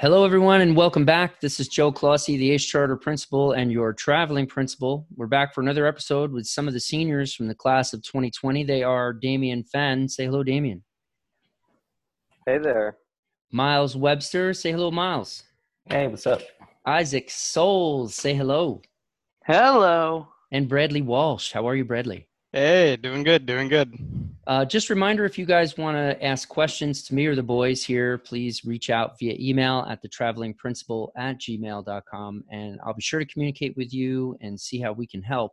Hello, everyone, and welcome back. This is Joe Clossi, the Ace Charter Principal and your traveling principal. We're back for another episode with some of the seniors from the class of 2020. They are Damian Fenn. Say hello, Damian. Hey there. Miles Webster. Say hello, Miles. Hey, what's up? Isaac Souls. Say hello. Hello. And Bradley Walsh. How are you, Bradley? Hey, doing good, doing good. Just a reminder, if you guys want to ask questions to me or the boys here, please reach out via email at thetravelingprincipal@gmail.com, and I'll be sure to communicate with you and see how we can help.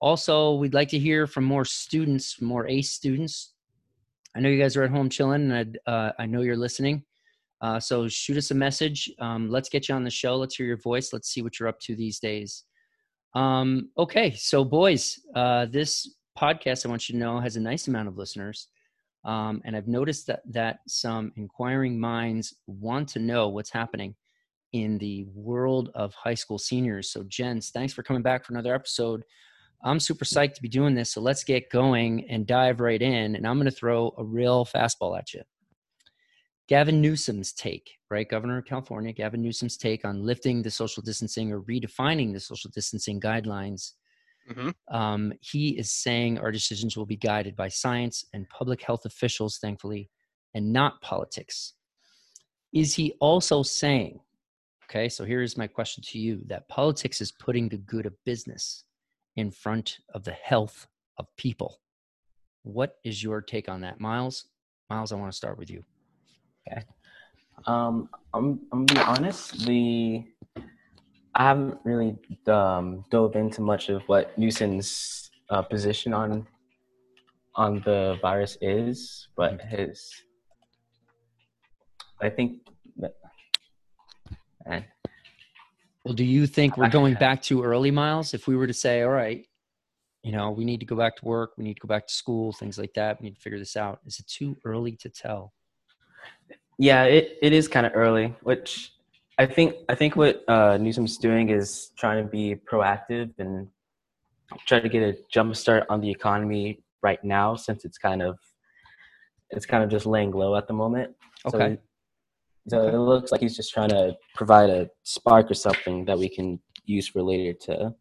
Also, we'd like to hear from more students, more ACE students. I know you guys are at home chilling, and I know you're listening. So shoot us a message. Let's get you on the show. Let's hear your voice. Let's see what you're up to these days. Okay, so boys, this podcast, I want you to know, has a nice amount of listeners. And I've noticed that some inquiring minds want to know what's happening in the world of high school seniors. So gents, thanks for coming back for another episode. I'm super psyched to be doing this. So let's get going and dive right in. And I'm going to throw a real fastball at you. Gavin Newsom's take, right? Governor of California, Gavin Newsom's take on lifting the social distancing or redefining the social distancing guidelines. Mm-hmm. He is saying our decisions will be guided by science and public health officials, thankfully, and not politics. Is he also saying, okay, so here's my question to you, that politics is putting the good of business in front of the health of people? What is your take on that? Miles, I want to start with you. Okay. I'm gonna be honest. I haven't really dove into much of what Newsom's position on the virus is, but I think that. Well, do you think we're going back too early, Miles? If we were to say, all right, you know, we need to go back to work, we need to go back to school, things like that, we need to figure this out. Is it too early to tell? Yeah, it is kind of early, which I think what Newsom's doing is trying to be proactive and try to get a jump start on the economy right now, since it's kind of just laying low at the moment. Okay. So it looks like he's just trying to provide a spark or something that we can use for later to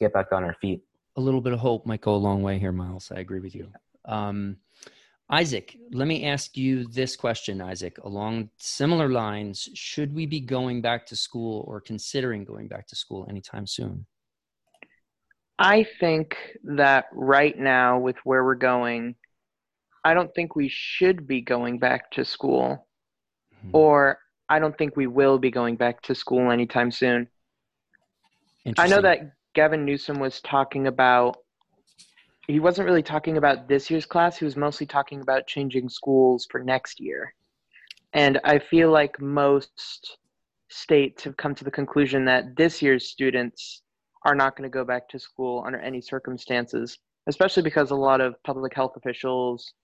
get back on our feet. A little bit of hope might go a long way here, Miles. I agree with you. Isaac, let me ask you this question, Isaac. Along similar lines, should we be going back to school or considering going back to school anytime soon? I think that right now, with where we're going, I don't think we should be going back to school, or I don't think we will be going back to school anytime soon. I know that Gavin Newsom was talking about he wasn't really talking about this year's class. He was mostly talking about changing schools for next year. And I feel like most states have come to the conclusion that this year's students are not going to go back to school under any circumstances, especially because a lot of public health officials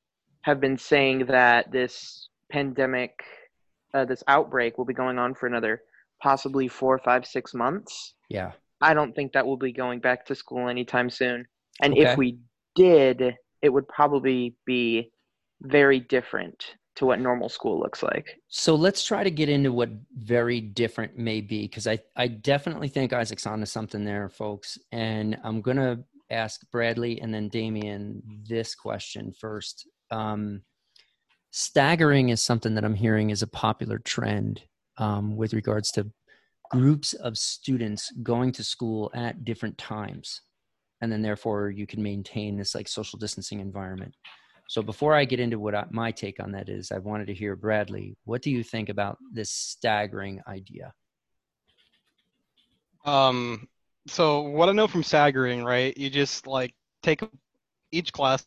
have been saying that this pandemic, this outbreak will be going on for another possibly 4, 5, 6 months. Yeah. I don't think that we'll be going back to school anytime soon. And if we did, it would probably be very different to what normal school looks like. So let's try to get into what very different may be, because I definitely think Isaac's onto something there, folks. And I'm going to ask Bradley and then Damian this question first. Staggering is something that I'm hearing is a popular trend with regards to groups of students going to school at different times. And then therefore you can maintain this like social distancing environment. So before I get into what my take on that is, I wanted to hear Bradley, what do you think about this staggering idea? So what I know from staggering, right? You just like take each class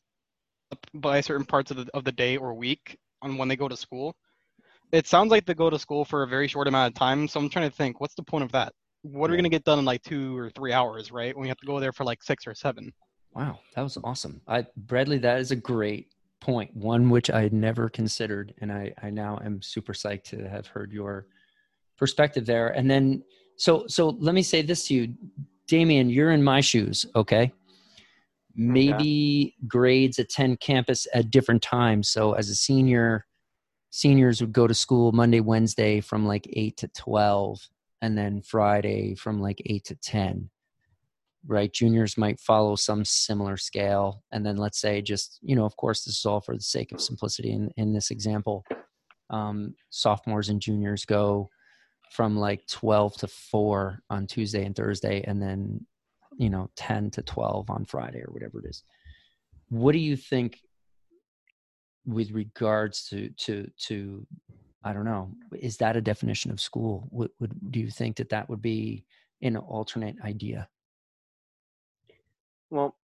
by certain parts of the day or week on when they go to school. It sounds like they go to school for a very short amount of time. So I'm trying to think, what's the point of that? What are we going to get done in like 2 or 3 hours, right? When we have to go there for like 6 or 7. Wow, that was awesome. Bradley, that is a great point. One which I had never considered. And I now am super psyched to have heard your perspective there. And then, so let me say this to you, Damian, you're in my shoes, okay? Maybe grades attend campus at different times. So as a senior, seniors would go to school Monday, Wednesday from like 8 to 12, and then Friday from like 8 to 10, right? Juniors might follow some similar scale. And then let's say just, you know, of course, this is all for the sake of simplicity in this example. Sophomores and juniors go from like 12 to 4 on Tuesday and Thursday, and then, you know, 10 to 12 on Friday or whatever it is. What do you think with regards to I don't know, is that a definition of school? Do you think that would be an alternate idea? Well,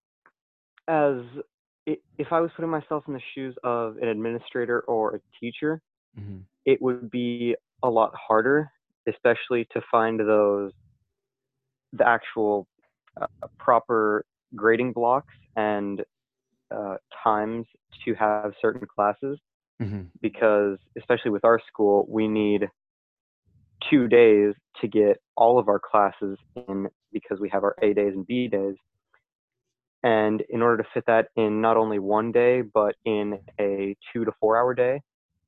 if I was putting myself in the shoes of an administrator or a teacher, mm-hmm. it would be a lot harder, especially to find the actual proper grading blocks and times to have certain classes, mm-hmm. because especially with our school, we need 2 days to get all of our classes in because we have our A days and B days. And in order to fit that in not only one day, but in a 2 to 4 hour day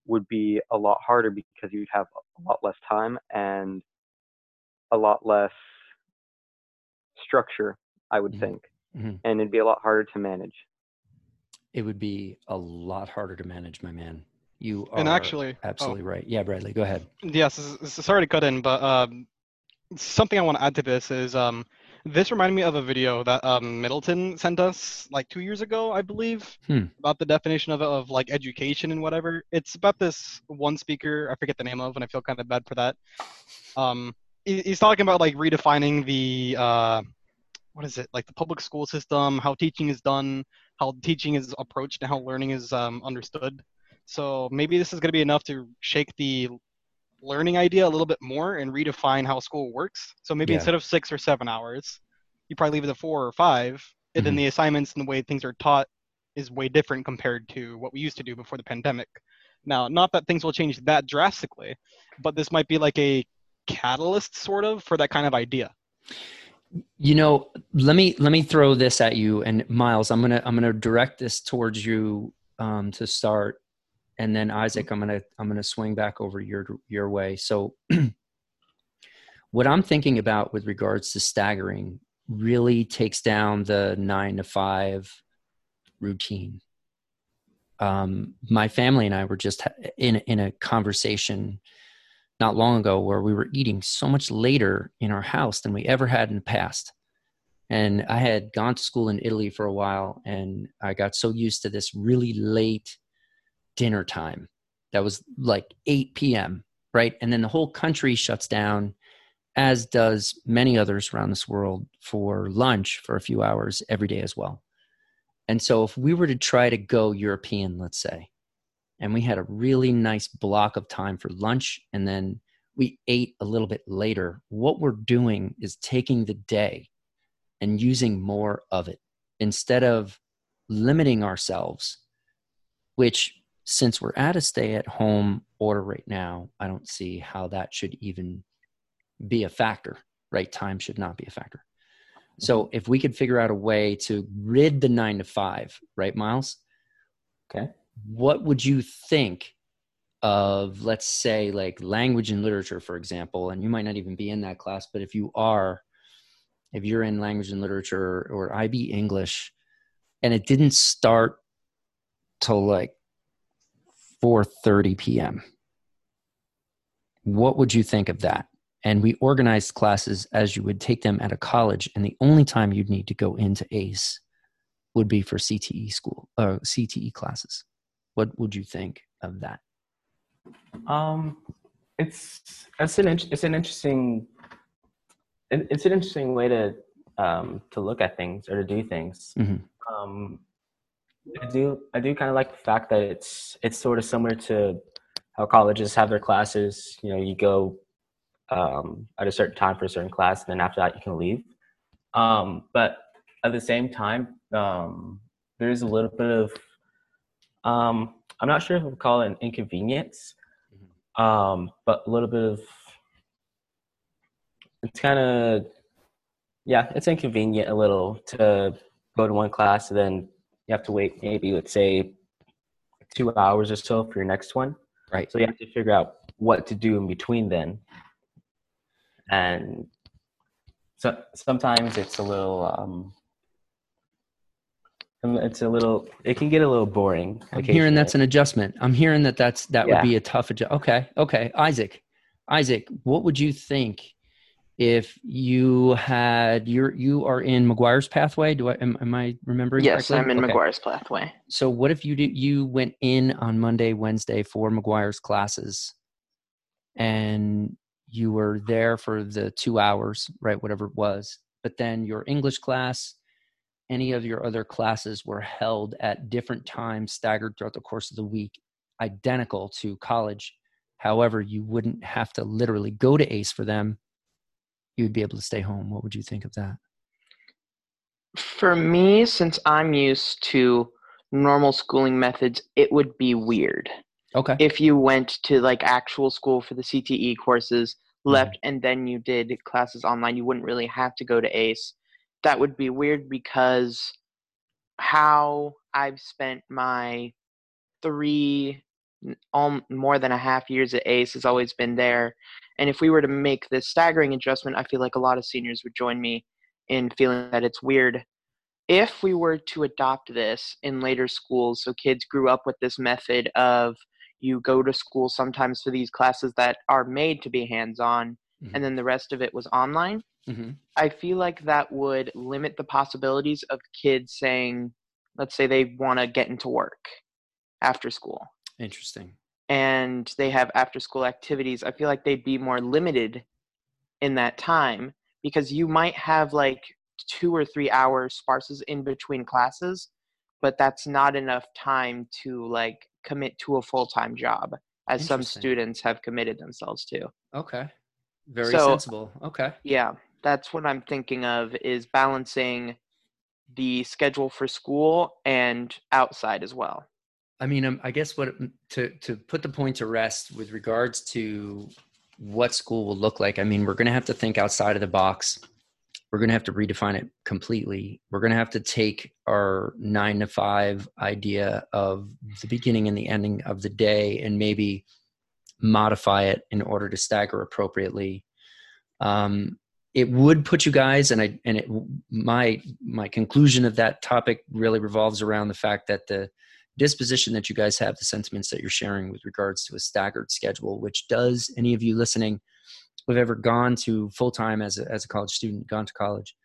would be a lot harder because you'd have a lot less time and a lot less structure, I would mm-hmm. think. Mm-hmm. And it'd be a lot harder to manage. It would be a lot harder to manage, my man. You are absolutely right. Yeah, Bradley, go ahead. Yes, sorry to cut in, but something I want to add to this is this reminded me of a video that Middleton sent us like 2 years ago, I believe, about the definition of like education and whatever. It's about this one speaker, I forget the name of, and I feel kind of bad for that. He's talking about like redefining the, the public school system, how teaching is done, how teaching is approached, and how learning is understood. So maybe this is going to be enough to shake the learning idea a little bit more and redefine how school works. So maybe instead of 6 or 7 hours, you probably leave it at 4 or 5, and mm-hmm. then the assignments and the way things are taught is way different compared to what we used to do before the pandemic. Now, not that things will change that drastically, but this might be like a catalyst sort of for that kind of idea. You know, let me throw this at you, and Miles, I'm gonna direct this towards you to start, and then Isaac, I'm gonna swing back over your way. So, what I'm thinking about with regards to staggering really takes down the 9 to 5 routine. My family and I were just in a conversation not long ago where we were eating so much later in our house than we ever had in the past. And I had gone to school in Italy for a while, and I got so used to this really late dinner time that was like 8 p.m., right? And then the whole country shuts down, as does many others around this world, for lunch for a few hours every day as well. And so if we were to try to go European, let's say, and we had a really nice block of time for lunch, and then we ate a little bit later, what we're doing is taking the day and using more of it instead of limiting ourselves, which, since we're at a stay-at-home order right now, I don't see how that should even be a factor, right? Time should not be a factor. So if we could figure out a way to rid the 9 to 5, right, Miles? Okay. What would you think of, let's say, like language and literature, for example? And you might not even be in that class, but if you are, if you're in language and literature or IB English, and it didn't start till like 4:30 p.m., what would you think of that? And we organized classes as you would take them at a college, and the only time you'd need to go into ACE would be for CTE school or CTE classes. What would you think of that? It's an interesting way to look at things or to do things. Mm-hmm. I do kind of like the fact that it's sort of similar to how colleges have their classes. You know, you go at a certain time for a certain class, and then after that you can leave. But at the same time, there's a little bit of I'm not sure if we'll call it an inconvenience, but a little bit of, it's kind of, yeah, it's inconvenient a little to go to one class and then you have to wait maybe, let's say, 2 hours or so for your next one. Right. So you have to figure out what to do in between then. And so sometimes it's a little, it can get a little boring. I'm hearing that's an adjustment. I'm hearing that would be a tough adjustment. Okay. Isaac, what would you think if you had you are in Maguire's pathway? Am I remembering correctly? Yes, I'm in Maguire's pathway. So what if you went in on Monday, Wednesday for Maguire's classes, and you were there for the 2 hours, right? Whatever it was. But then your English class, any of your other classes were held at different times, staggered throughout the course of the week, identical to college. However, you wouldn't have to literally go to ACE for them. You'd be able to stay home. What would you think of that? For me, since I'm used to normal schooling methods, it would be weird. Okay. If you went to actual school for the CTE courses, left, and then you did classes online, you wouldn't really have to go to ACE. That would be weird because how I've spent my more than a half years at ACE has always been there. And if we were to make this staggering adjustment, I feel like a lot of seniors would join me in feeling that it's weird. If we were to adopt this in later schools, so kids grew up with this method of you go to school sometimes for these classes that are made to be hands-on, and then the rest of it was online, I feel like that would limit the possibilities of kids saying, let's say they want to get into work after school. Interesting. And they have after school activities. I feel like they'd be more limited in that time because you might have 2 or 3 hour sparses in between classes, but that's not enough time to commit to a full-time job as some students have committed themselves to. Okay. Very sensible. Okay. Yeah. That's what I'm thinking of, is balancing the schedule for school and outside as well. I mean, I guess to put the point to rest with regards to what school will look like, I mean, we're going to have to think outside of the box. We're going to have to redefine it completely. We're going to have to take our 9 to 5 idea of the beginning and the ending of the day and maybe modify it in order to stagger appropriately. It would put you guys, my conclusion of that topic really revolves around the fact that the disposition that you guys have, the sentiments that you're sharing with regards to a staggered schedule, which does any of you listening who have ever gone to full-time as a college student, gone to college,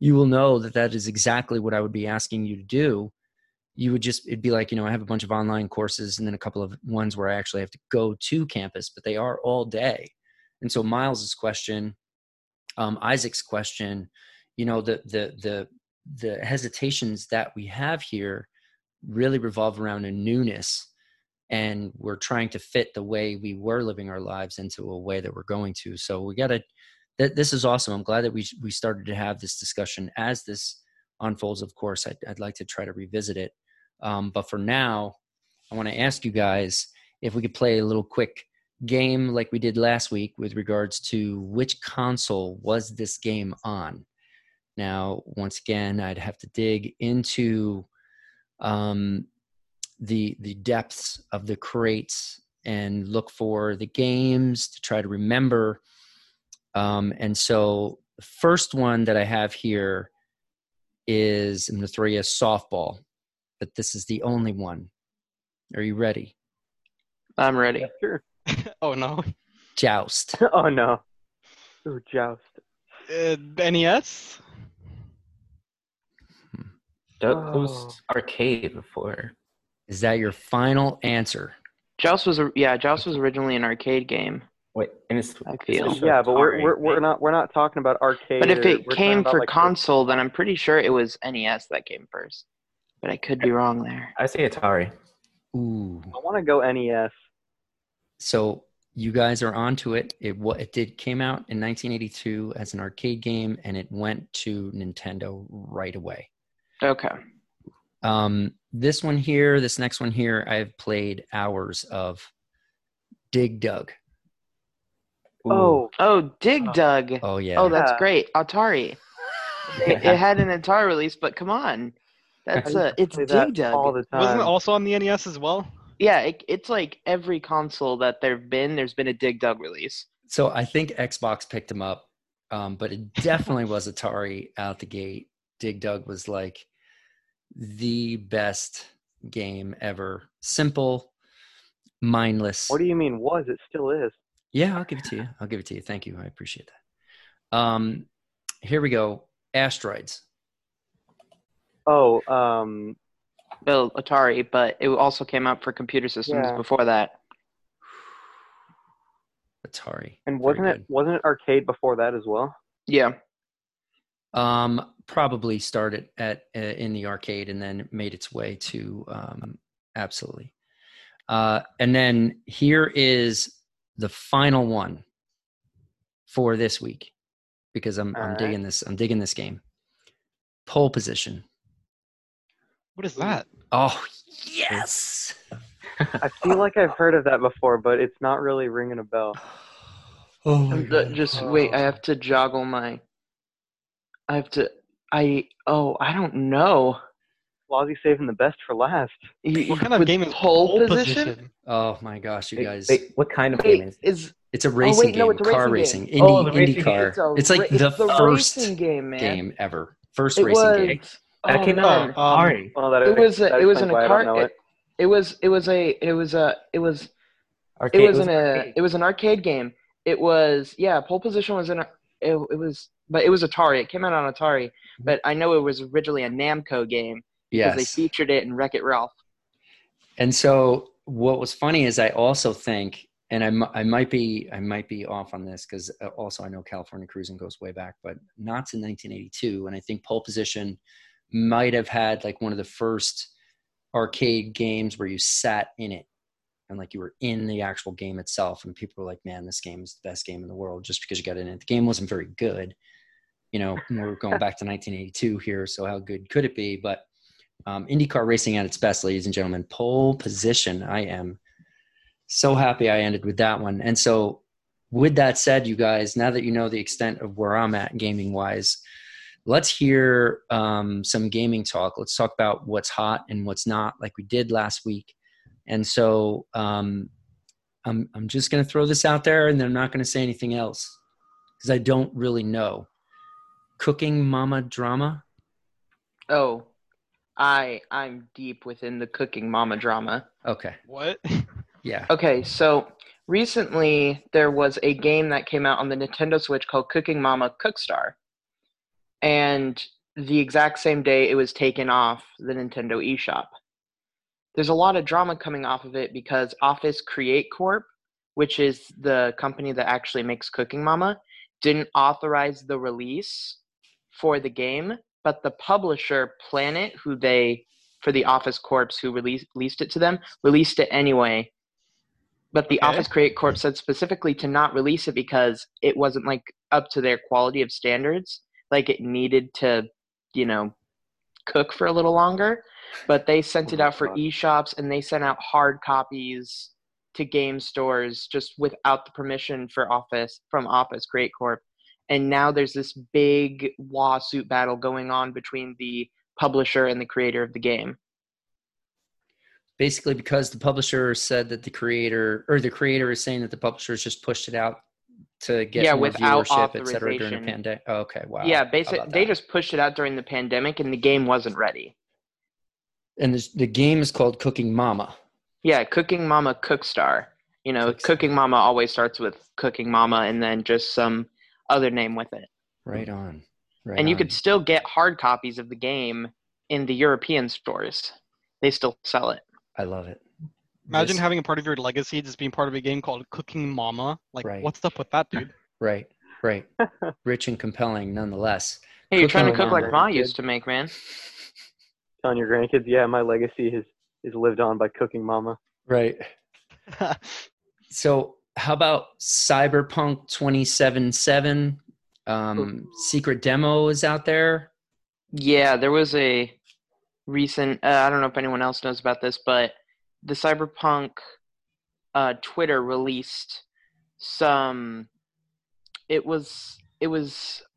you will know that is exactly what I would be asking you to do. You would it'd be I have a bunch of online courses and then a couple of ones where I actually have to go to campus, but they are all day. And so Miles's question, Isaac's question, the hesitations that we have here really revolve around a newness, and we're trying to fit the way we were living our lives into a way that we're going to. So we got to, this is awesome. I'm glad that we started to have this discussion. As this unfolds, of course, I'd like to try to revisit it. But for now, I want to ask you guys if we could play a little quick game like we did last week with regards to which console was this game on. Now, once again, I'd have to dig into the depths of the crates and look for the games to try to remember. And so the first one that I have here is, I'm going to throw you a softball, but this is the only one. Are you ready? I'm ready. Yeah, sure. Oh no. Joust. Oh no. Oh, Joust. NES? That was arcade before. Is that your final answer? Joust was originally an arcade game. Wait, and it's I feel. Yeah, but we're not talking about arcade. But if it came for console, then I'm pretty sure it was NES that came first. But I could be wrong there. I say Atari. Ooh. I want to go NES. So you guys are onto it. It came out in 1982 as an arcade game, and it went to Nintendo right away. Okay. This next one here, I've played hours of Dig Dug. Ooh. Oh, Dig Dug. Oh, yeah. Oh, that's great. Atari. It had an Atari release, but come on. It's Dig Dug. All the time. Wasn't it also on the NES as well? Yeah, it's like every console that there's been a Dig Dug release. So I think Xbox picked them up, but it definitely was Atari out the gate. Dig Dug was like the best game ever. Simple, mindless. What do you mean was? It still is. Yeah, I'll give it to you. Thank you. I appreciate that. Here we go. Asteroids. Oh, well, Atari, but it also came out for computer systems before that. Atari. And wasn't it arcade before that as well? Yeah. Probably started at in the arcade and then made its way to absolutely. And then here is the final one for this week because I'm digging this game. Pole Position. What is that? Oh, yes. I feel like I've heard of that before, but it's not really ringing a bell. Oh my God. Just wait. I have to joggle my. I have to. I don't know. Clossi saving the best for last. What kind of game is Pole Position? Oh my gosh, you guys! Wait, what kind of game is? It's a racing game. No, it's a car racing. Game. IndyCar. It's like the first game ever. First racing game. That came out. Sorry. It was an arcade game. It was Pole Position was in but it was Atari. It came out on Atari, but I know it was originally a Namco game because they featured it in Wreck-It Ralph. And so what was funny is I also think, and I might be off on this because also I know California Cruising goes way back, but not to 1982, and I think Pole Position might have had like one of the first arcade games where you sat in it and like you were in the actual game itself, and people were like, man, this game is the best game in the world just because you got in it. The game wasn't very good, you know, we're going back to 1982 here, so how good could it be? But IndyCar racing at its best, ladies and gentlemen, Pole Position. I am so happy I ended with that one. And so with that said, you guys, now that you know the extent of where I'm at gaming wise, let's hear some gaming talk. Let's talk about what's hot and what's not, like we did last week. And so I'm just going to throw this out there, and I'm not going to say anything else because I don't really know. Cooking Mama drama? Oh, I'm deep within the Cooking Mama drama. Okay. What? Yeah. Okay, so recently there was a game that came out on the Nintendo Switch called Cooking Mama Cookstar. And the exact same day, it was taken off the Nintendo eShop. There's a lot of drama coming off of it because Office Create Corp, which is the company that actually makes Cooking Mama, didn't authorize the release for the game, but the publisher, Planet, who released it to them, released it anyway. But the Office Create Corp said specifically to not release it because it wasn't like up to their quality of standards. Like it needed to, you know, cook for a little longer, but they sent it out for eShops, and they sent out hard copies to game stores just without the permission from Office Create Corp. And now there's this big lawsuit battle going on between the publisher and the creator of the game. Basically because the publisher said that the creator is saying that the publisher has just pushed it out to get more viewership, et cetera, during the pandemic. Oh, okay, wow. Yeah, basically, they just pushed it out during the pandemic, and the game wasn't ready. And the game is called Cooking Mama. Yeah, Cooking Mama Cookstar. You know, Cooking Mama always starts with Cooking Mama and then just some other name with it. Right on. Right and you could still get hard copies of the game in the European stores. They still sell it. I love it. Imagine having a part of your legacy just being part of a game called Cooking Mama. Like, what's up with that, dude? Right. Rich and compelling, nonetheless. Hey, you're trying to cook like Ma used to make, man. Telling your grandkids, my legacy is lived on by Cooking Mama. Right. So, how about Cyberpunk 2077? Secret demo is out there. Yeah, there was a recent... I don't know if anyone else knows about this, but... the Cyberpunk Twitter released some. It was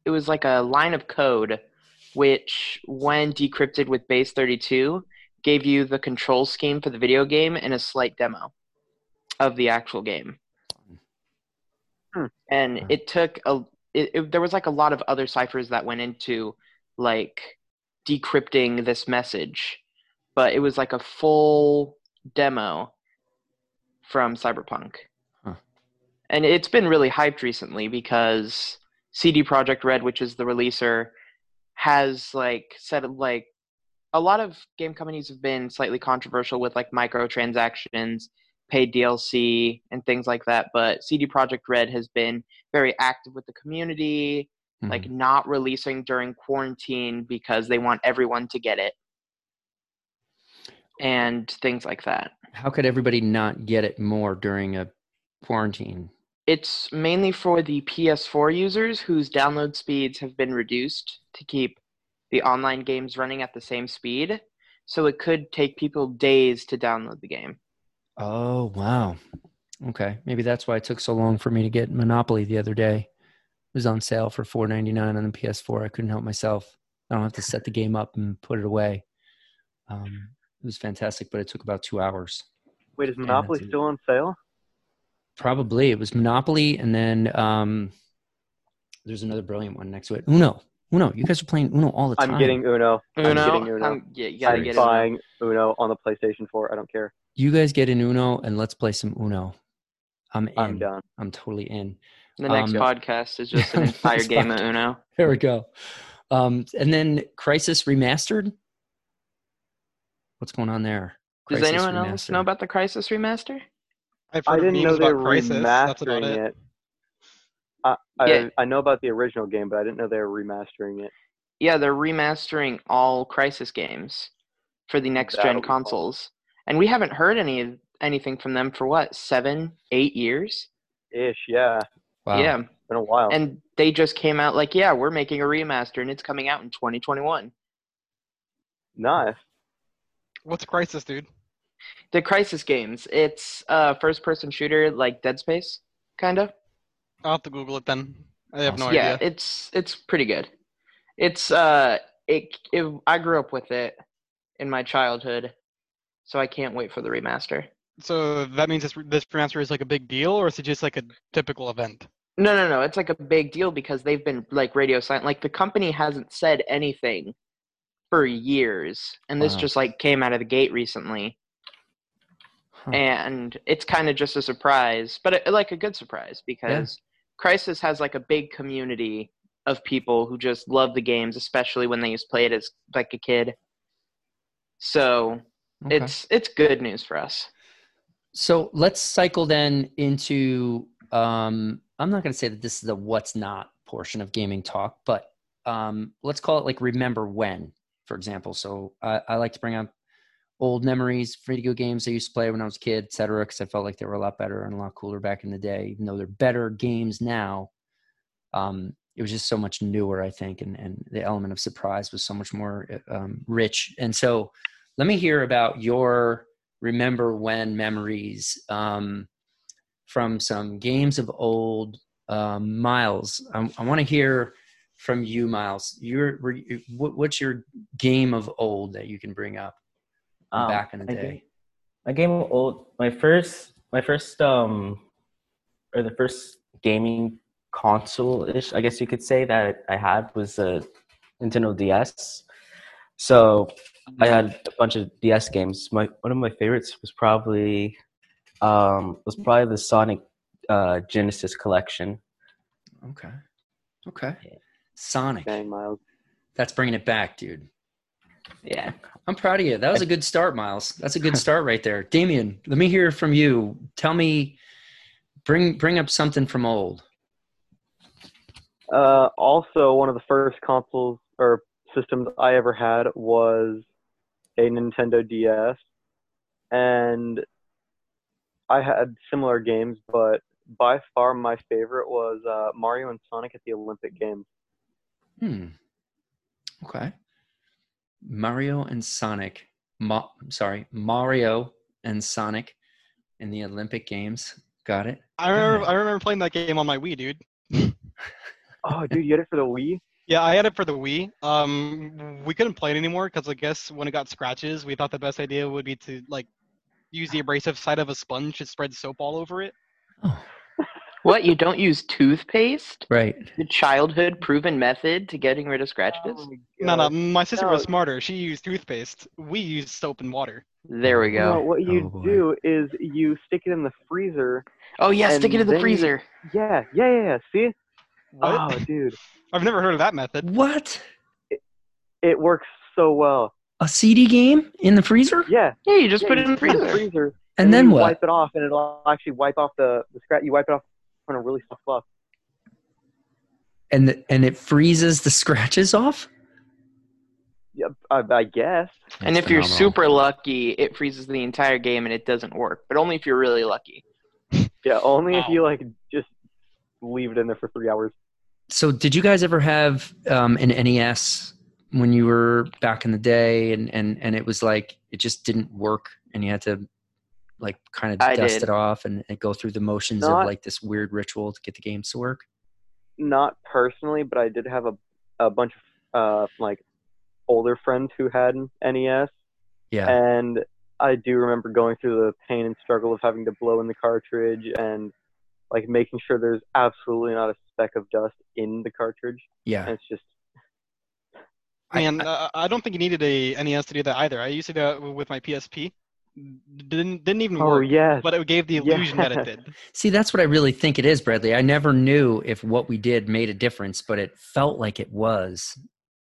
like a line of code, which when decrypted with base 32 gave you the control scheme for the video game and a slight demo of the actual game. And it took there was like a lot of other ciphers that went into like decrypting this message, but it was like a full demo from Cyberpunk. And it's been really hyped recently because CD Projekt Red, which is the releaser, has like said like a lot of game companies have been slightly controversial with like microtransactions, paid DLC, and things like that. But CD Projekt Red has been very active with the community, like not releasing during quarantine because they want everyone to get it and things like that. How could everybody not get it more during a quarantine? It's mainly for the PS4 users whose download speeds have been reduced to keep the online games running at the same speed. So it could take people days to download the game. Oh, wow. Okay. Maybe that's why it took so long for me to get Monopoly the other day. It was on sale for $4.99 on the PS4. I couldn't help myself. I don't have to set the game up and put it away. It was fantastic, but it took about 2 hours. Wait, is Monopoly still on sale? Probably. It was Monopoly, and then there's another brilliant one next to it. Uno. You guys are playing Uno all the time. I'm getting Uno. I'm buying Uno on the PlayStation 4. I don't care. You guys get in Uno, and let's play some Uno. I'm in. I'm done. I'm totally in. The next podcast is just an entire game of Uno. There we go. And then Crysis Remastered. What's going on there? Does anyone else know about the Crysis Remaster? I didn't know they were remastering it. I know about the original game, but I didn't know they were remastering it. Yeah, they're remastering all Crysis games for the next-gen consoles. And we haven't heard anything from them for, what, 7-8 years? Ish, yeah. Wow. Yeah. It's been a while. And they just came out like, yeah, we're making a remaster, and it's coming out in 2021. Nice. What's Crysis, dude? The Crysis games. It's a first-person shooter like Dead Space, kind of. I'll have to Google it then. I have no idea. Yeah, it's pretty good. It's I grew up with it in my childhood, so I can't wait for the remaster. So that means this remaster is like a big deal, or is it just like a typical event? No. It's like a big deal because they've been like radio silent. Like the company hasn't said anything for years, and this just like came out of the gate recently. And it's kind of just a surprise, but like a good surprise because Crysis has like a big community of people who just love the games, especially when they used to play it as like a kid. So it's good news for us. So let's cycle then into I'm not going to say that this is the what's not portion of gaming talk, but let's call it like remember when, for example. So I like to bring up old memories, video games I used to play when I was a kid, et cetera, because I felt like they were a lot better and a lot cooler back in the day, even though they're better games now. It was just so much newer, I think, and the element of surprise was so much more rich. And so let me hear about your remember when memories from some games of old. Miles, I want to hear from you, Miles. What's your game of old that you can bring up? Back in the day, my game of old, the first gaming console-ish, I guess you could say, that I had was a Nintendo DS. So I had a bunch of DS games. One of my favorites was probably the Sonic Genesis collection. Okay, yeah. Sonic. Dang, Miles. That's bringing it back, dude. Yeah, I'm proud of you. That was a good start, Miles. That's a good start right there. Damian, let me hear from you. Tell me, bring up something from old. Also, one of the first consoles or systems I ever had was a Nintendo DS, and I had similar games, but by far my favorite was Mario and Sonic at the Olympic Games. Okay. Mario and Sonic. Mario and Sonic in the Olympic Games. Got it. I remember playing that game on my Wii, dude. Oh, dude, you had it for the Wii? Yeah, I had it for the Wii. We couldn't play it anymore because I guess when it got scratches, we thought the best idea would be to like use the abrasive side of a sponge to spread soap all over it. Oh. What, you don't use toothpaste? Right. The childhood proven method to getting rid of scratches? Oh, no, my sister was smarter. She used toothpaste. We used soap and water. There we go. No, what you do is you stick it in the freezer. Oh, yeah, stick it in the freezer. Yeah. See? What? Oh, dude. I've never heard of that method. What? It works so well. A CD game in the freezer? Yeah. Yeah, you just put it in the freezer. And then what? Wipe it off, and it'll actually wipe off the scratch. You wipe it off. Going to really soft fluff. And it freezes the scratches off? Yep, I guess. That's and if phenomenal. You're super lucky, it freezes the entire game and it doesn't work. But only if you're really lucky. Yeah, only if you like just leave it in there for 3 hours. So did you guys ever have an NES when you were back in the day and it was like it just didn't work and you had to like kind of dust it off and go through the motions of like this weird ritual to get the games to work? Not personally, but I did have a bunch of like older friends who had NES. Yeah. And I do remember going through the pain and struggle of having to blow in the cartridge and like making sure there's absolutely not a speck of dust in the cartridge. Yeah. And it's just, man, I don't think you needed a NES to do that either. I used to do that with my PSP. Didn't even work, but it gave the illusion that it did. See, that's what I really think it is, Bradley. I never knew if what we did made a difference, but it felt like it was.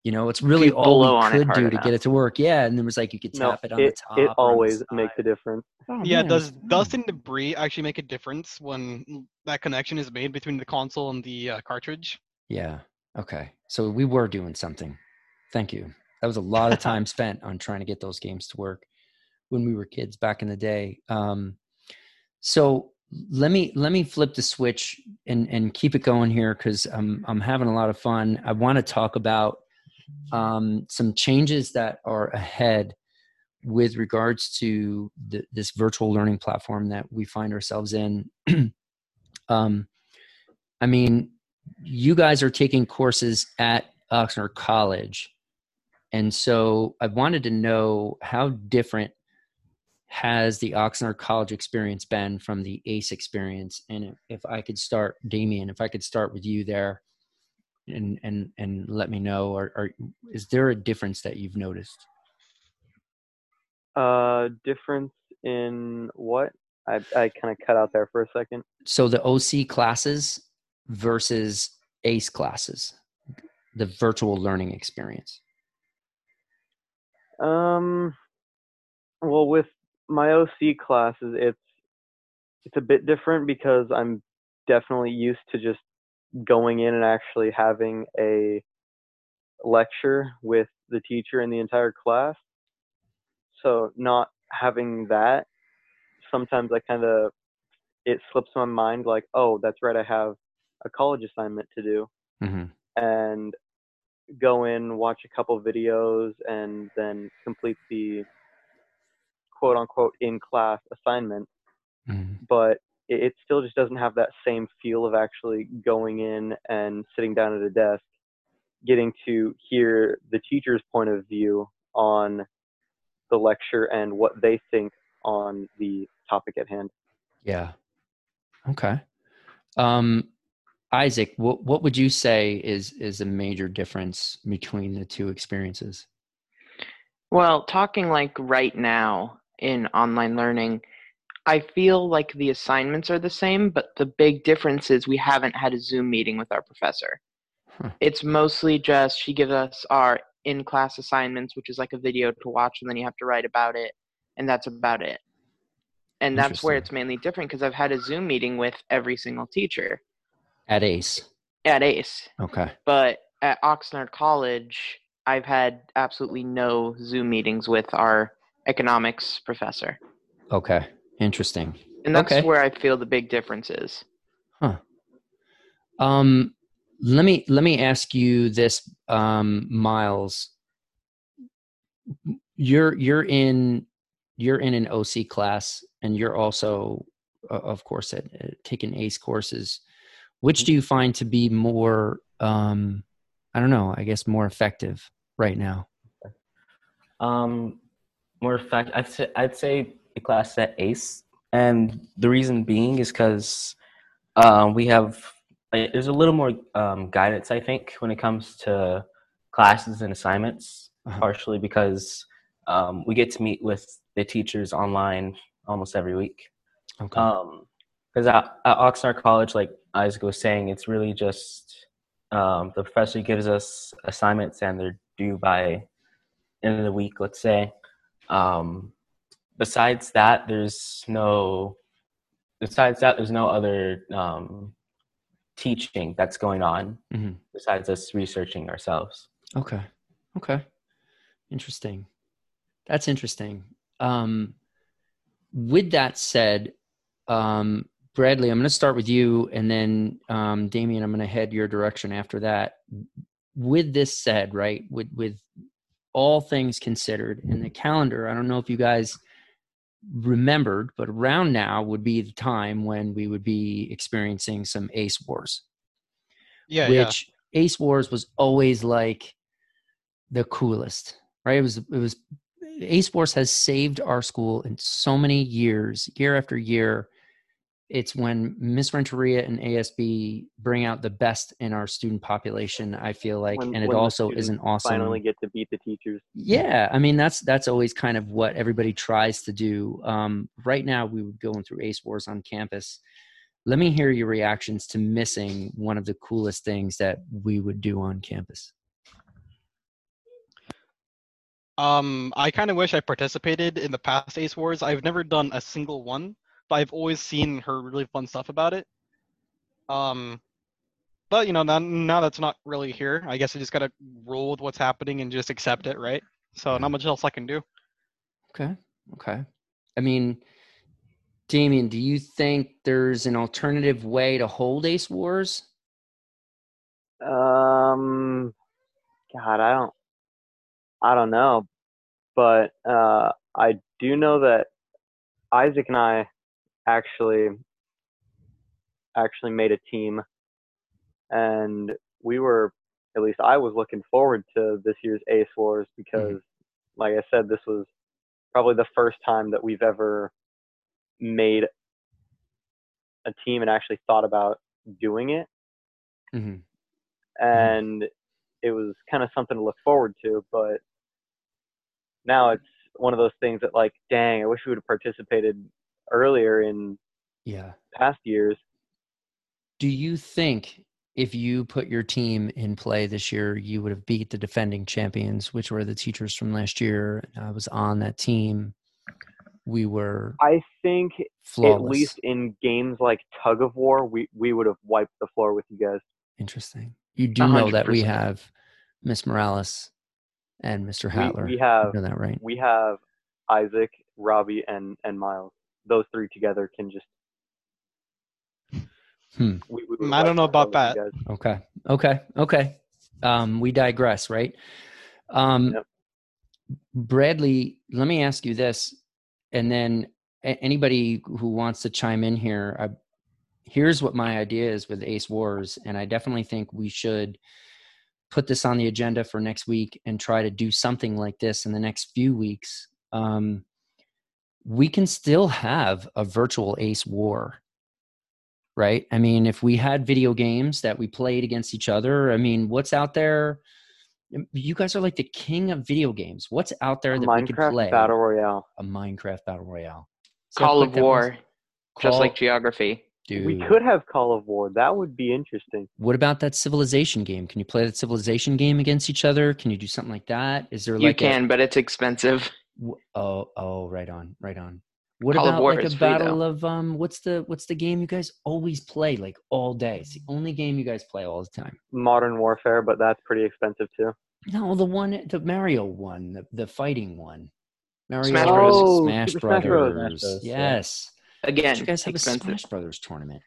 You know, it's really all we could do to get it to work. Yeah, and it was like you could tap it on the top. It always makes a difference. Oh, yeah, does dust and debris actually make a difference when that connection is made between the console and the cartridge? Yeah, okay. So we were doing something. Thank you. That was a lot of time spent on trying to get those games to work when we were kids back in the day. So let me flip the switch and keep it going here because I'm having a lot of fun. I want to talk about some changes that are ahead with regards to this virtual learning platform that we find ourselves in. I mean, you guys are taking courses at Oxnard College. And so I wanted to know how different has the Oxnard College experience been from the ACE experience? And if I could start, Damian, if I could start with you there and let me know, is there a difference that you've noticed? Difference in what? I kind of cut out there for a second. So the OC classes versus ACE classes, the virtual learning experience. Well, with my OC classes, it's a bit different because I'm definitely used to just going in and actually having a lecture with the teacher and the entire class. So not having that, sometimes I it slips my mind like, oh, that's right, I have a college assignment to do. Mm-hmm. And go in, watch a couple videos, and then complete the quote unquote in class assignment, but it still just doesn't have that same feel of actually going in and sitting down at a desk, getting to hear the teacher's point of view on the lecture and what they think on the topic at hand. Yeah. Okay. Isaac, what would you say is a major difference between the two experiences? Well, talking like right now, in online learning, I feel like the assignments are the same, but the big difference is we haven't had a Zoom meeting with our professor. It's mostly just she gives us our in-class assignments, which is like a video to watch, and then you have to write about it, and that's about it. And that's where it's mainly different because I've had a Zoom meeting with every single teacher. At ACE? At ACE. Okay. But at Oxnard College, I've had absolutely no Zoom meetings with our economics professor. Okay. Interesting. And that's where I feel the big difference is. Huh. Let me ask you this, Miles. You're in an OC class and you're also, of course, taking ACE courses. Which do you find to be more I don't know, I guess more effective right now? More effective, I'd say the class at ACE. And the reason being is because we have, there's a little more guidance, I think, when it comes to classes and assignments, partially because we get to meet with the teachers online almost every week. Okay. Because at Oxnard College, like Isaac was saying, it's really just the professor gives us assignments and they're due by end of the week, let's say. Besides that, there's no other teaching that's going on besides us researching ourselves. Okay. Okay. Interesting. That's interesting. With that said, Bradley, I'm going to start with you, and then Damian, I'm going to head your direction after that. With this said, right, with all things considered in the calendar, I don't know if you guys remembered, but around now would be the time when we would be experiencing some Ace Wars. Yeah. Ace Wars was always like the coolest, right? It was Ace Wars has saved our school in so many years, year after year. It's when Ms. Renteria and ASB bring out the best in our student population, I feel like, and it also isn't awesome. Finally get to beat the teachers. Yeah, I mean, that's always kind of what everybody tries to do. Right now, we were going through Ace Wars on campus. Let me hear your reactions to missing one of the coolest things that we would do on campus. I kind of wish I participated in the past Ace Wars. I've never done a single one. I've always seen her really fun stuff about it. But, you know, now that's not really here. I guess I just got to roll with what's happening and just accept it, right? So not much else I can do. Okay. Okay. I mean, Damian, do you think there's an alternative way to hold Ace Wars? God, I don't know. But I do know that Isaac and I actually made a team, and we were, at least I was, looking forward to this year's Ace Wars because like I said, this was probably the first time that we've ever made a team and actually thought about doing it. And it was kind of something to look forward to, but now it's one of those things that, like, dang, I wish we would have participated earlier in past years. Do you think if you put your team in play this year, you would have beat the defending champions, which were the teachers from last year? I was on that team. We were, I think, flawless. At least in games like tug of war, we would have wiped the floor with you guys. Interesting. You do 100%. Know that we have Miss Morales and Mr. Hatler. We have, you know that, right? We have Isaac, Robbie, and Miles. Those three together can just... We I don't know about that. Okay. Okay. Okay. We digress, right? Yep. Bradley, let me ask you this, and then anybody who wants to chime in here, here's what my idea is with Ace Wars, and I definitely think we should put this on the agenda for next week and try to do something like this in the next few weeks. We can still have a virtual Ace War, right? I mean, if we had video games that we played against each other, I mean, what's out there? You guys are like the king of video games. What's out there that we could play? Battle Royale. A Minecraft Battle Royale. Call of War, just like geography. Dude. We could have Call of War. That would be interesting. What about that Civilization game? Can you play that Civilization game against each other? Can you do something like that? Is there like you can, but it's expensive. Oh, right on, right on. What Call about like a battle free, of what's the game you guys always play like all day? It's the only game you guys play all the time. Modern Warfare, but that's pretty expensive too. No, the Mario one, the fighting one. Mario Smash Bros. Oh, Smash Brothers. Smash Bros. Yes. Yeah. Again, you guys have expensive. A Smash Brothers tournament.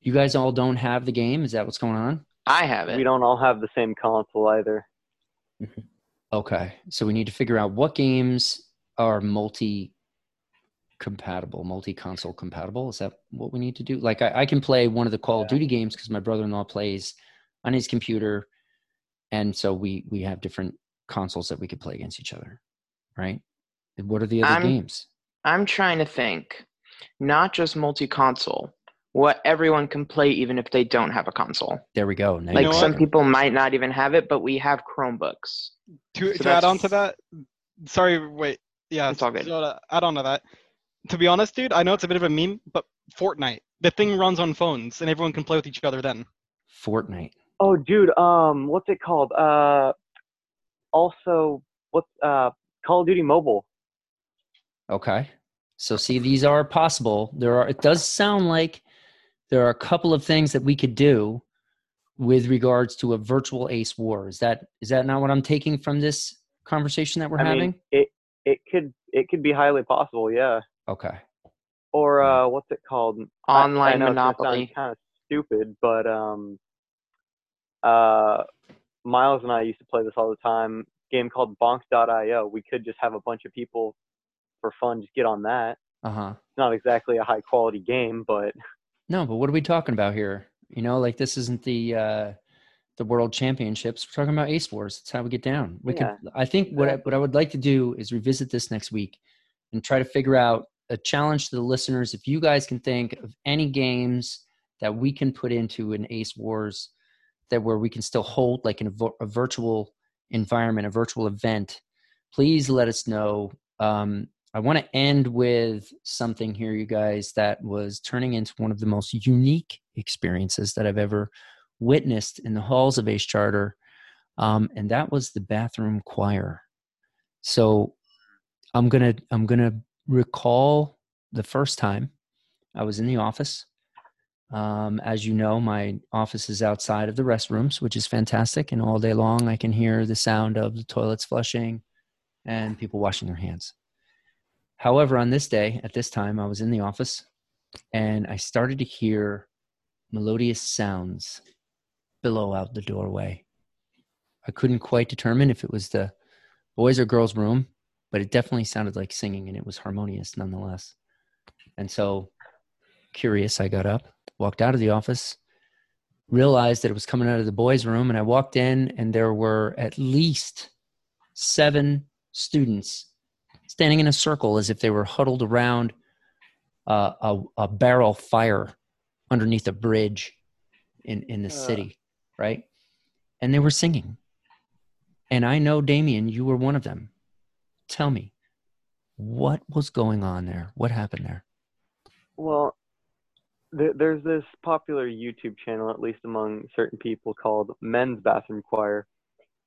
You guys all don't have the game? Is that what's going on? I have it. We don't all have the same console either. Okay, so we need to figure out what games are multi-compatible, multi-console compatible. Is that what we need to do? Like, I can play one of the Call of Duty games because my brother-in-law plays on his computer, And so we have different consoles that we could play against each other, right? And what are the other games? I'm trying to think, not just multi-console, what everyone can play even if they don't have a console. There we go. Now, like, you know, some people might not even have it, but we have Chromebooks. To add on to that, sorry, wait. Yeah, it's all good. So to add on to that, to be honest, dude, I know it's a bit of a meme, but Fortnite, the thing runs on phones, and everyone can play with each other then. Fortnite. Oh, dude, what's it called? Also, what's Call of Duty Mobile? Okay, so see, these are possible. It does sound like there are a couple of things that we could do with regards to a virtual Ace War. Is that not what I'm taking from this conversation that we're having? It could be highly possible, yeah. Okay. Or what's it called? Online Monopoly. It's kind of stupid, but Miles and I used to play this all the time. A game called Bonk.io. We could just have a bunch of people for fun just get on that. Uh-huh. It's not exactly a high quality game, but no, but what are we talking about here? You know, like, this isn't the World Championships. We're talking about Ace Wars. That's how we get down. We could. I think what I would like to do is revisit this next week and try to figure out a challenge to the listeners. If you guys can think of any games that we can put into an Ace Wars that where we can still hold like a virtual environment, a virtual event, please let us know. I want to end with something here, you guys, that was turning into one of the most unique experiences that I've ever witnessed in the halls of Ace Charter, and that was the bathroom choir. So I'm gonna recall the first time I was in the office. As you know, my office is outside of the restrooms, which is fantastic, and all day long I can hear the sound of the toilets flushing and people washing their hands. However, on this day, at this time, I was in the office, and I started to hear melodious sounds billow out the doorway. I couldn't quite determine if it was the boys' or girls' room, but it definitely sounded like singing, and it was harmonious nonetheless. And so, curious, I got up, walked out of the office, realized that it was coming out of the boys' room, and I walked in, and there were at least 7 students standing in a circle as if they were huddled around a barrel fire underneath a bridge in the city, right? And they were singing. And I know, Damian, you were one of them. Tell me, what was going on there? What happened there? Well, there's this popular YouTube channel, at least among certain people, called Men's Bathroom Choir.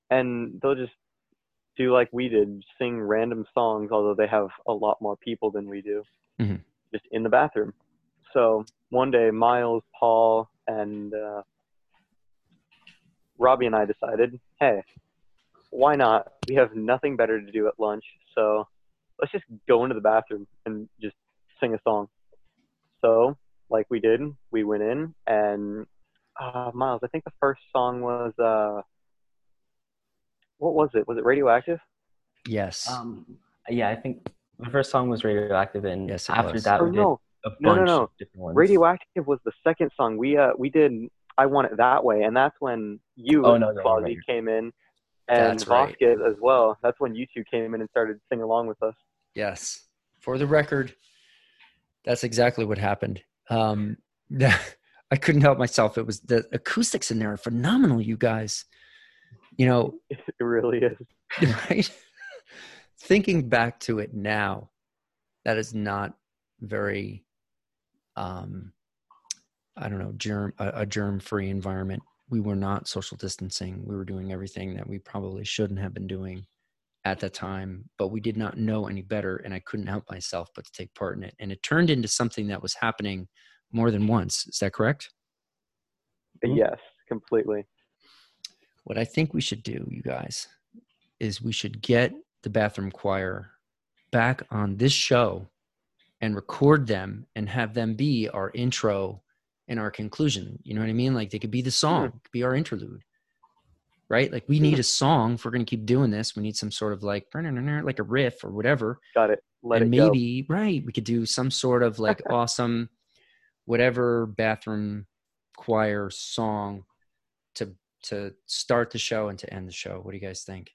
And they'll just do like we did, sing random songs, although they have a lot more people than we do, mm-hmm. just in the bathroom. So one day, Miles, Paul, and Robbie and I decided, hey, why not? We have nothing better to do at lunch, so let's just go into the bathroom and just sing a song. So, like we did, we went in, and Miles, I think the first song was, what was it? Was it Radioactive? Yes. Yeah, I think the first song was Radioactive, and yes, after was. That, oh, we did. No. Radioactive was the second song. We did I Want It That Way, and that's when you Clossi came in, and Vasquez as well. That's when you two came in and started singing along with us. Yes. For the record, that's exactly what happened. I couldn't help myself. It was the acoustics in there are phenomenal, you guys. You know, it really is. Right? Thinking back to it now, that is not very a germ-free environment. We were not social distancing. We were doing everything that we probably shouldn't have been doing at that time, but we did not know any better, and I couldn't help myself but to take part in it. And it turned into something that was happening more than once. Is that correct? Yes, completely. What I think we should do, you guys, is we should get the bathroom choir back on this show and record them and have them be our intro and our conclusion. You know what I mean? Like, they could be the song, could be our interlude, right? Like, we need a song. If we're going to keep doing this, we need some sort of like a riff or whatever. Got it. Let and it maybe, go. Right, we could do some sort of like awesome whatever bathroom choir song to to start the show and to end the show. What do you guys think?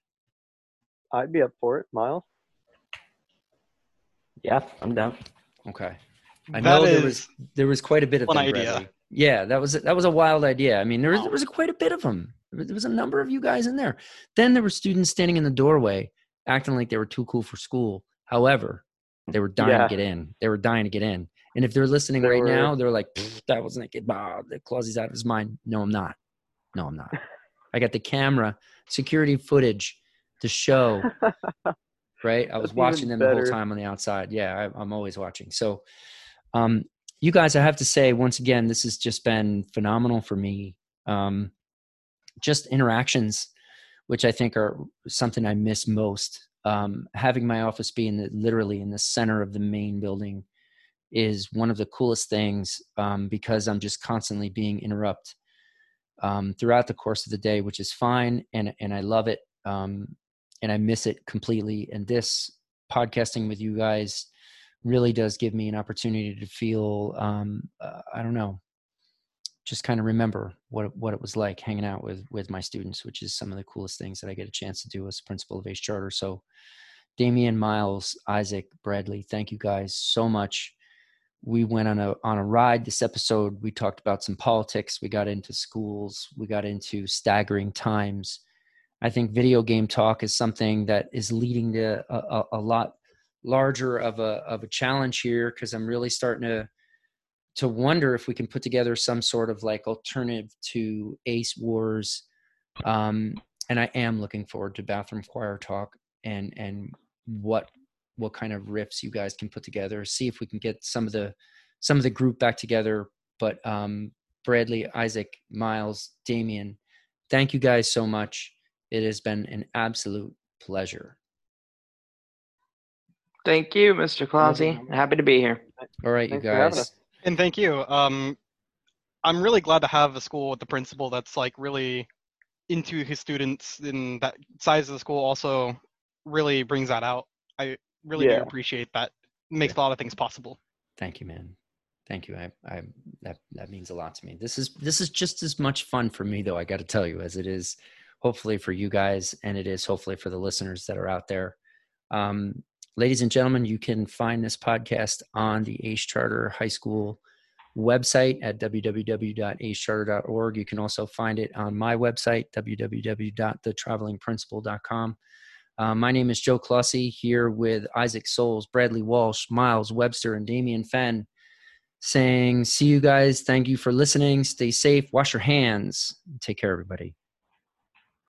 I'd be up for it. Miles? Yeah, I'm down. Okay. I know there was quite a bit of them, Bradley. Yeah, that was a wild idea. I mean, there was quite a bit of them. There was a number of you guys in there. Then there were students standing in the doorway acting like they were too cool for school. However, they were dying to get in. They were dying to get in. And if they're listening now, they're like, that wasn't a kid. Bob, Clausy's out of his mind. No, I'm not. I got the camera, security footage to show, right? I was watching them the whole time on the outside. Yeah, I'm always watching. So you guys, I have to say, once again, this has just been phenomenal for me. Just interactions, which I think are something I miss most. Having my office be literally in the center of the main building is one of the coolest things, because I'm just constantly being interrupted throughout the course of the day, which is fine. And I love it. And I miss it completely. And this podcasting with you guys really does give me an opportunity to feel, I don't know, just kind of remember what it was like hanging out with my students, which is some of the coolest things that I get a chance to do as principal of Ace Charter. So Damian, Miles, Isaac, Bradley, thank you guys so much. We went on a ride this episode. We talked about some politics. We got into schools. We got into staggering times. I think video game talk is something that is leading to a lot larger of a challenge here, because I'm really starting to wonder if we can put together some sort of like alternative to Ace Wars. And I am looking forward to bathroom choir talk and what kind of riffs you guys can put together, see if we can get some of the group back together. But Bradley, Isaac, Miles, Damian, thank you guys so much. It has been an absolute pleasure. Thank you, Mr. Clossi. Happy to be here. All right, you guys. And thank you. I'm really glad to have a school with the principal that's like really into his students, and that size of the school also really brings that out. I really do appreciate that. It makes a lot of things possible. Thank you, man. Thank you. I that means a lot to me. This is just as much fun for me, though, I got to tell you, as it is hopefully for you guys, and it is hopefully for the listeners that are out there. Ladies and gentlemen, you can find this podcast on the Ace Charter High School website at www.acecharter.org. You can also find it on my website, www.thetravelingprincipal.com. My name is Joe Clossi, here with Isaac Souls, Bradley Walsh, Miles Webster, and Damian Fenn, saying, see you guys. Thank you for listening. Stay safe. Wash your hands. Take care, everybody.